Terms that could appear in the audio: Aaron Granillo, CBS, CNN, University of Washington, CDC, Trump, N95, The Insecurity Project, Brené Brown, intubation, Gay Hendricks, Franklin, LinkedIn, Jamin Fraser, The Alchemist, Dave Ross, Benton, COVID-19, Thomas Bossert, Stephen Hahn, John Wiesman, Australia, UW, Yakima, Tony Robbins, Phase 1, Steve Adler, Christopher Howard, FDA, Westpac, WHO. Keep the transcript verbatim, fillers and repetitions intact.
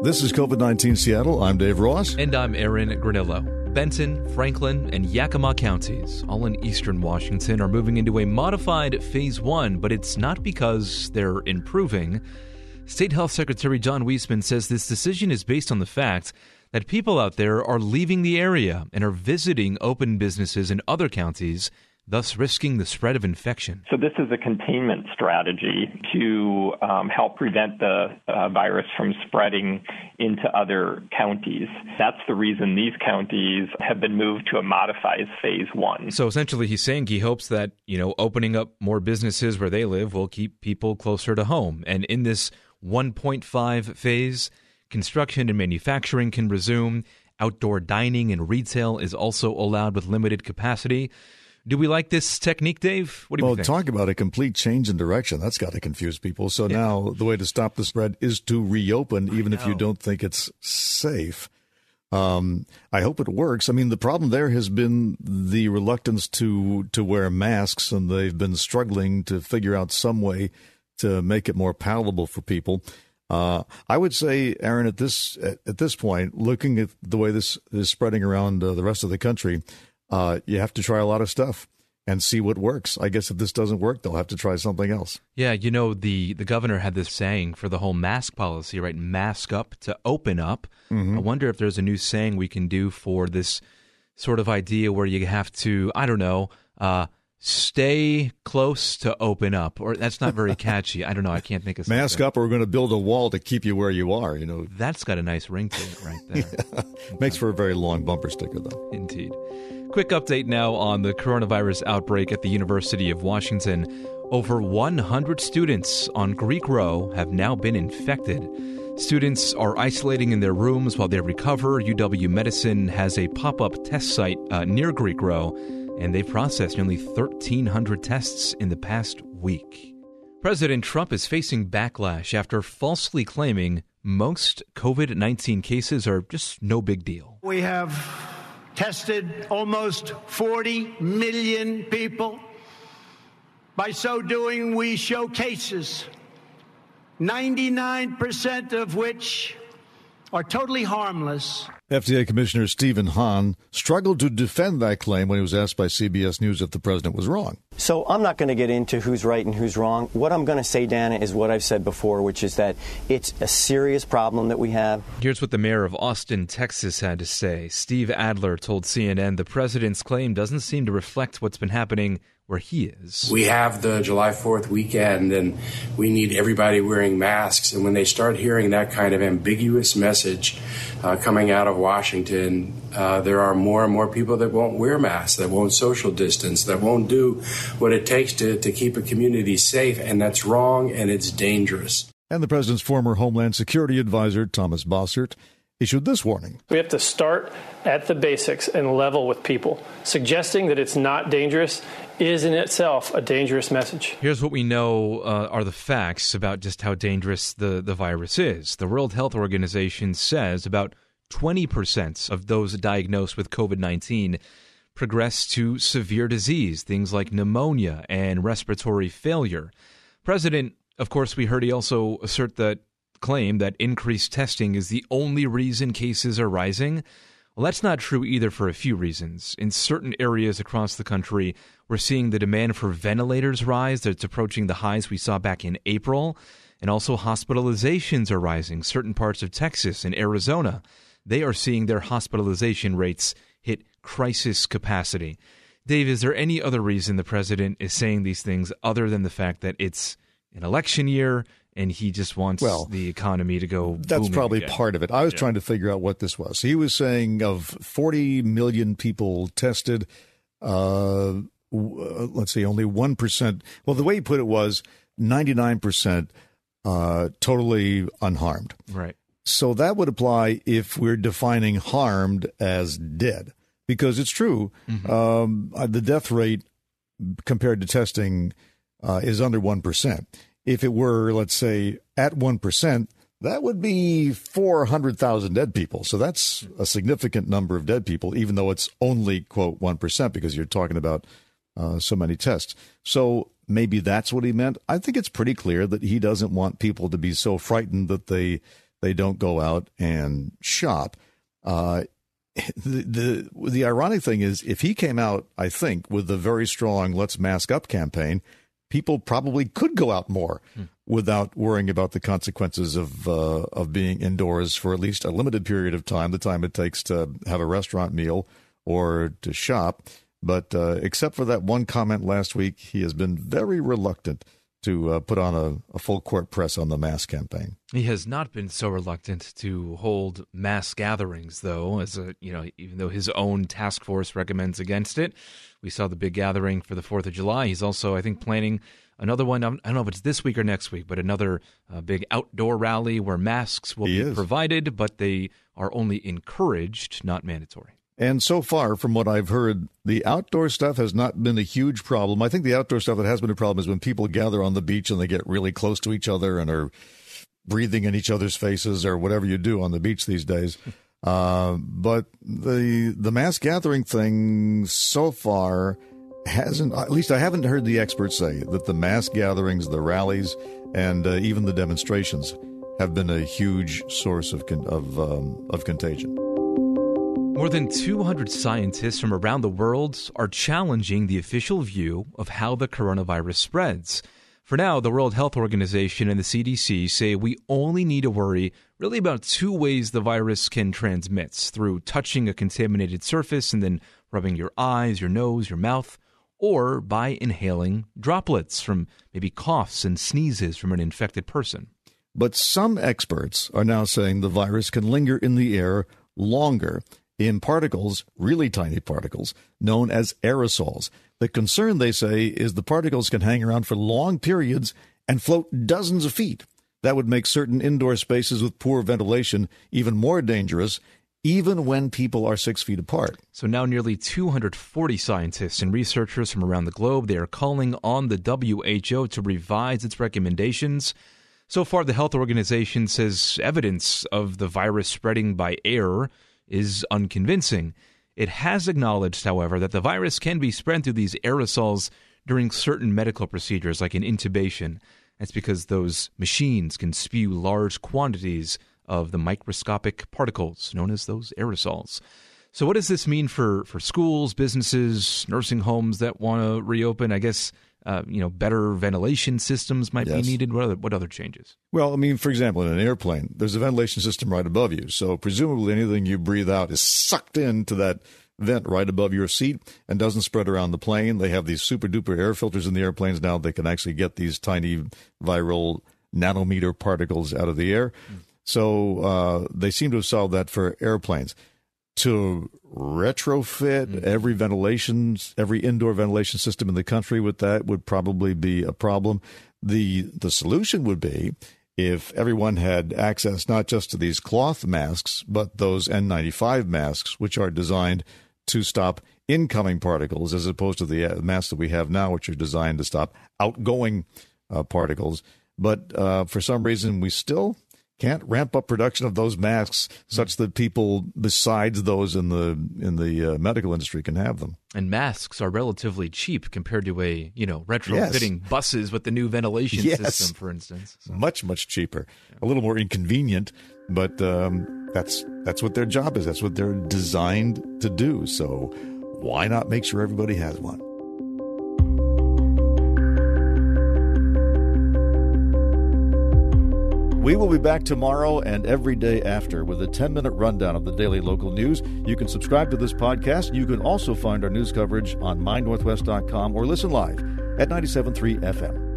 This is COVID nineteen Seattle. I'm Dave Ross. And I'm Aaron Granillo. Benton, Franklin, and Yakima counties, all in eastern Washington, are moving into a modified phase one, but it's not because they're improving. State Health Secretary John Wiesman says this decision is based on the fact that people out there are leaving the area and are visiting open businesses in other counties, thus risking the spread of infection. So this is a containment strategy to um, help prevent the uh, virus from spreading into other counties. That's the reason these counties have been moved to a modified phase one. So essentially he's saying he hopes that, you know, opening up more businesses where they live will keep people closer to home. And in this one point five phase, construction and manufacturing can resume. Outdoor dining and retail is also allowed with limited capacity. Do we like this technique, Dave? What do you well, think? Well, talk about a complete change in direction. That's got to confuse people. So yeah. Now the way to stop the spread is to reopen, even if you don't think it's safe. Um, I hope it works. I mean, the problem there has been the reluctance to to wear masks, and they've been struggling to figure out some way to make it more palatable for people. Uh, I would say, Aaron, at this at, at this point, looking at the way this is spreading around uh, the rest of the country, Uh, you have to try a lot of stuff and see what works. I guess if this doesn't work, they'll have to try something else. Yeah, you know, the, the governor had this saying for the whole mask policy, right? Mask up to open up. Mm-hmm. I wonder if there's a new saying we can do for this sort of idea where you have to, I don't know, uh, stay close to open up. Or that's not very catchy. I don't know. I can't think of something. Mask up or we're going to build a wall to keep you where you are. You know, that's got a nice ring to it right there. Yeah. Makes for a very long bumper sticker, though. Indeed. Quick update now on the coronavirus outbreak at the University of Washington. Over one hundred students on Greek Row have now been infected. Students are isolating in their rooms while they recover. U W Medicine has a pop-up test site uh, near Greek Row, and they've processed nearly thirteen hundred tests in the past week. President Trump is facing backlash after falsely claiming most COVID nineteen cases are just no big deal. We have tested almost forty million people. By so doing, we show cases, ninety-nine percent of which are totally harmless. F D A Commissioner Stephen Hahn struggled to defend that claim when he was asked by C B S News if the president was wrong. So I'm not going to get into who's right and who's wrong. What I'm going to say, Dana, is what I've said before, which is that it's a serious problem that we have. Here's what the mayor of Austin, Texas, had to say. Steve Adler told C N N the president's claim doesn't seem to reflect what's been happening where he is. We have the July fourth weekend, and we need everybody wearing masks. And when they start hearing that kind of ambiguous message uh, coming out of Washington, uh, there are more and more people that won't wear masks, that won't social distance, that won't do what it takes to, to keep a community safe, and that's wrong, and it's dangerous. And the president's former Homeland Security advisor, Thomas Bossert, issued this warning. We have to start at the basics and level with people. Suggesting that it's not dangerous is in itself a dangerous message. Here's what we know uh, are the facts about just how dangerous the, the virus is. The World Health Organization says about twenty percent of those diagnosed with COVID nineteen progress to severe disease, things like pneumonia and respiratory failure. President, of course, we heard he also assert that claim that increased testing is the only reason cases are rising. Well, that's not true either for a few reasons. In certain areas across the country, we're seeing the demand for ventilators rise. That's approaching the highs we saw back in April. And also hospitalizations are rising. Certain parts of Texas and Arizona, they are seeing their hospitalization rates hit crisis capacity. Dave, is there any other reason the president is saying these things other than the fact that it's an election year and he just wants well, the economy to go booming? That's probably again. part of it. I was yeah. trying to figure out what this was. He was saying of forty million people tested, uh, let's see, only one percent. Well, the way he put it was ninety-nine percent uh, totally unharmed. Right. So that would apply if we're defining harmed as dead, because it's true. Mm-hmm. Um, the death rate compared to testing uh, is under one percent. If it were, let's say, at one percent, that would be four hundred thousand dead people. So that's a significant number of dead people, even though it's only, quote, one percent, because you're talking about uh, so many tests. So maybe that's what he meant. I think it's pretty clear that he doesn't want people to be so frightened that they They don't go out and shop. Uh, the, the the ironic thing is, if he came out, I think, with the very strong let's mask up campaign, people probably could go out more mm. without worrying about the consequences of uh, of being indoors for at least a limited period of time, the time it takes to have a restaurant meal or to shop. But uh, except for that one comment last week, he has been very reluctant to uh, put on a, a full court press on the mask campaign. He has not been so reluctant to hold mass gatherings, though, as a, you know, even though his own task force recommends against it. We saw the big gathering for the fourth of July. He's also, I think, planning another one. I don't know if it's this week or next week, but another uh, big outdoor rally where masks will he be is. provided, but they are only encouraged, not mandatory. And so far, from what I've heard, the outdoor stuff has not been a huge problem. I think the outdoor stuff that has been a problem is when people gather on the beach and they get really close to each other and are breathing in each other's faces or whatever you do on the beach these days. Uh, but the the mass gathering thing so far hasn't, at least I haven't heard the experts say that the mass gatherings, the rallies, and uh, even the demonstrations have been a huge source of con- of, um, of contagion. More than two hundred scientists from around the world are challenging the official view of how the coronavirus spreads. For now, the World Health Organization and the C D C say we only need to worry really about two ways the virus can transmit: through touching a contaminated surface and then rubbing your eyes, your nose, your mouth, or by inhaling droplets from maybe coughs and sneezes from an infected person. But some experts are now saying the virus can linger in the air longer in particles, really tiny particles, known as aerosols. The concern, they say, is the particles can hang around for long periods and float dozens of feet. That would make certain indoor spaces with poor ventilation even more dangerous, even when people are six feet apart. So now nearly two hundred forty scientists and researchers from around the globe, they are calling on the W H O to revise its recommendations. So far, the health organization says evidence of the virus spreading by air is unconvincing. It has acknowledged, however, that the virus can be spread through these aerosols during certain medical procedures, like an intubation. That's because those machines can spew large quantities of the microscopic particles, known as those aerosols. So what does this mean for, for schools, businesses, nursing homes that want to reopen? I guess Uh, you know, better ventilation systems might yes. be needed. What other, what other changes? Well, I mean, for example, in an airplane, there's a ventilation system right above you. So presumably anything you breathe out is sucked into that vent right above your seat and doesn't spread around the plane. They have these super-duper air filters in the airplanes now. They can actually get these tiny viral nanometer particles out of the air. Mm. So uh, they seem to have solved that for airplanes. To retrofit every ventilation, every indoor ventilation system in the country with that would probably be a problem. The the solution would be if everyone had access not just to these cloth masks, but those N ninety-five masks, which are designed to stop incoming particles, as opposed to the masks that we have now, which are designed to stop outgoing uh, particles. But uh, for some reason, we still can't ramp up production of those masks such that people besides those in the in the uh, medical industry can have them. And masks are relatively cheap compared to a, you know, retrofitting yes. buses with the new ventilation yes. system, for instance. So. Much, much cheaper. A little more inconvenient, but um, that's that's what their job is. That's what they're designed to do. So why not make sure everybody has one? We will be back tomorrow and every day after with a ten-minute rundown of the daily local news. You can subscribe to this podcast. You can also find our news coverage on my northwest dot com or listen live at ninety-seven point three F M.